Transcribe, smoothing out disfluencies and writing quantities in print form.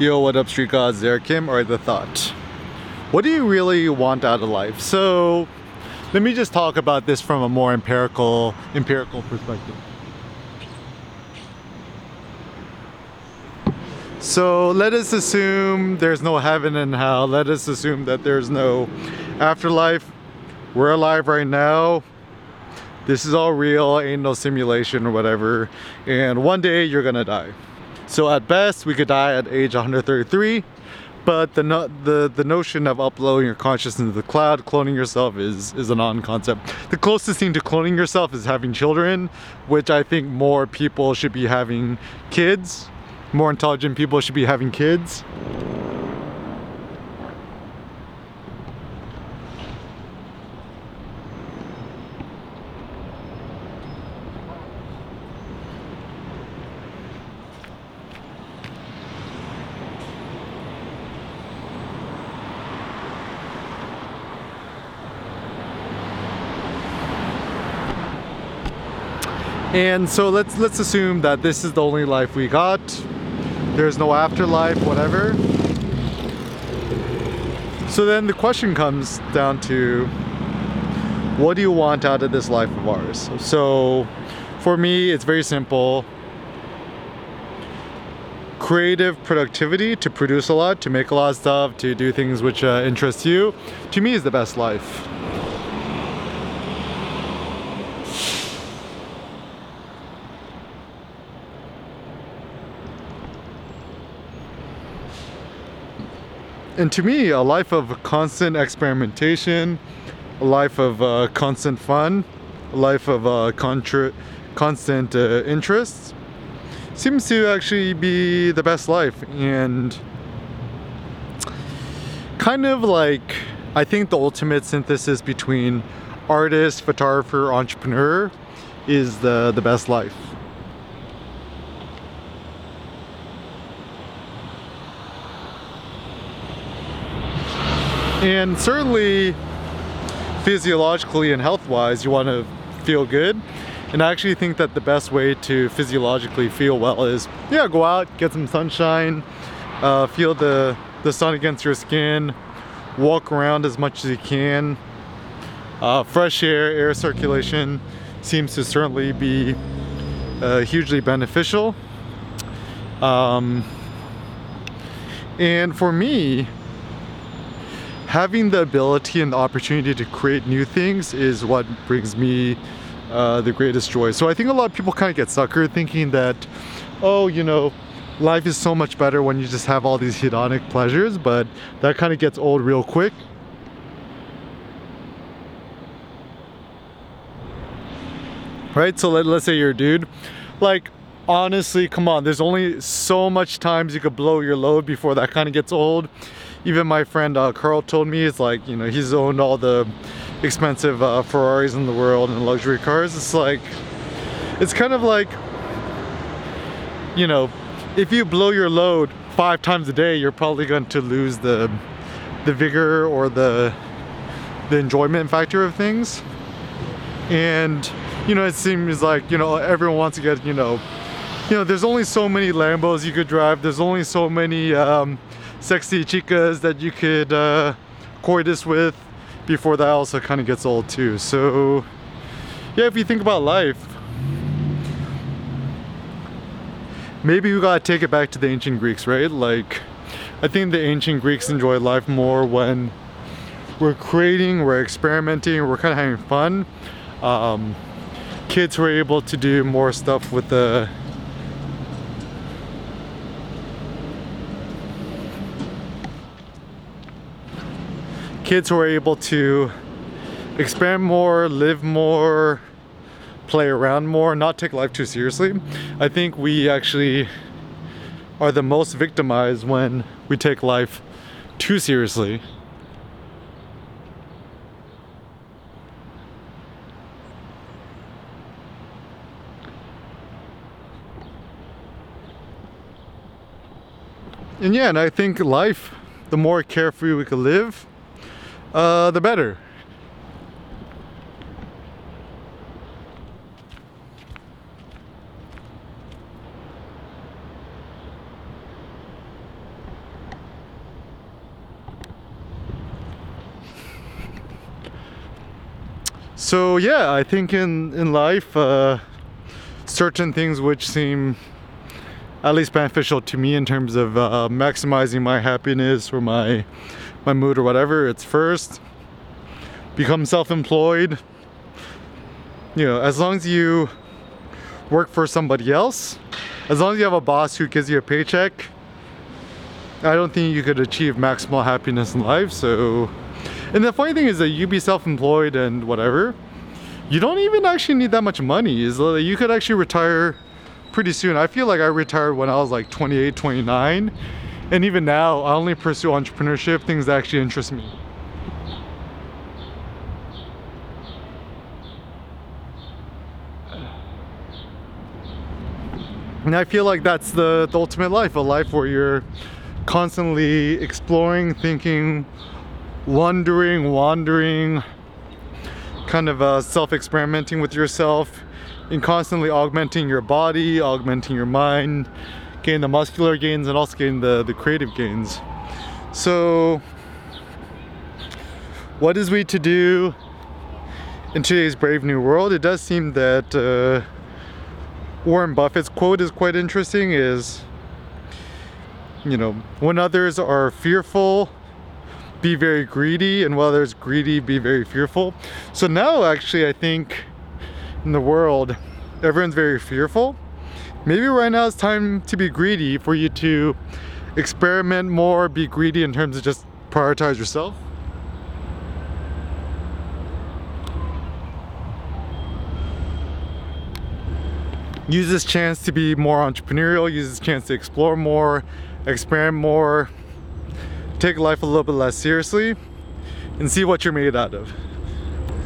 Yo, what up street gods, there Kim or The Thought. What do you really want out of life? So let me just talk about this from a more empirical perspective. So let us assume there's no heaven and hell. Let us assume that there's no afterlife. We're alive right now. This is all real, ain't no simulation or whatever. And one day you're gonna die. So at best, we could die at age 133. But the notion of uploading your consciousness to the cloud, cloning yourself is a non-concept. The closest thing to cloning yourself is having children, which I think more people should be having kids. More intelligent people should be having kids. And so let's assume that this is the only life we got. There's no afterlife, whatever. So then the question comes down to, what do you want out of this life of ours? So for me, it's very simple. Creative productivity, to produce a lot, to make a lot of stuff, to do things which interest you, to me is the best life. And to me, a life of constant experimentation, a life of constant fun, a life of constant interests, seems to actually be the best life. And kind of like, I think the ultimate synthesis between artist, photographer, entrepreneur is the best life. And certainly, physiologically and health-wise, you want to feel good. And I actually think that the best way to physiologically feel well is, yeah, go out, get some sunshine, feel the sun against your skin, walk around as much as you can. Fresh air circulation seems to certainly be hugely beneficial. And for me, having the ability and the opportunity to create new things is what brings me the greatest joy. So I think a lot of people kind of get suckered thinking that, oh, you know, life is so much better when you just have all these hedonic pleasures, but that kind of gets old real quick. Right? So let's say you're a dude. Like, honestly, come on, there's only so much times you could blow your load before that kind of gets old. Even my friend Carl told me, it's like, you know, he's owned all the expensive Ferraris in the world and luxury cars. It's like, it's kind of like, you know, if you blow your load 5 times a day, you're probably going to lose the vigor or the enjoyment factor of things. And, you know, it seems like, you know, everyone wants to get, you know, there's only so many Lambos you could drive. There's only so many sexy chicas that you could coitus with before that also kind of gets old too. So yeah, if you think about life, maybe we gotta take it back to the ancient Greeks, right? Like, I think the ancient Greeks enjoyed life more when we're creating, we're experimenting, we're kind of having fun. Kids were able to do more stuff with the kids who are able to expand more, live more, play around more, not take life too seriously. I think we actually are the most victimized when we take life too seriously. And yeah, and I think life, the more carefree we could live, the better. So yeah, I think in life, certain things which seem at least beneficial to me in terms of maximizing my happiness or my mood or whatever, it's first, become self-employed. You know, as long as you work for somebody else, as long as you have a boss who gives you a paycheck, I don't think you could achieve maximal happiness in life. So, and the funny thing is that you be self-employed and whatever, you don't even actually need that much money. Is like you could actually retire pretty soon. I feel like I retired when I was like 28, 29, and even now I only pursue entrepreneurship, things that actually interest me. And I feel like that's the ultimate life, a life where you're constantly exploring, thinking, wandering, kind of self-experimenting with yourself, and constantly augmenting your body, augmenting your mind, gaining the muscular gains and also gaining the creative gains. So what is we to do in today's brave new world? It does seem that Warren Buffett's quote is quite interesting, is, you know, when others are fearful, be very greedy, and when others greedy, be very fearful. So now actually I think in the world, everyone's very fearful. Maybe right now it's time to be greedy, for you to experiment more, be greedy in terms of just prioritize yourself. Use this chance to be more entrepreneurial, use this chance to explore more, expand more, take life a little bit less seriously, and see what you're made out of.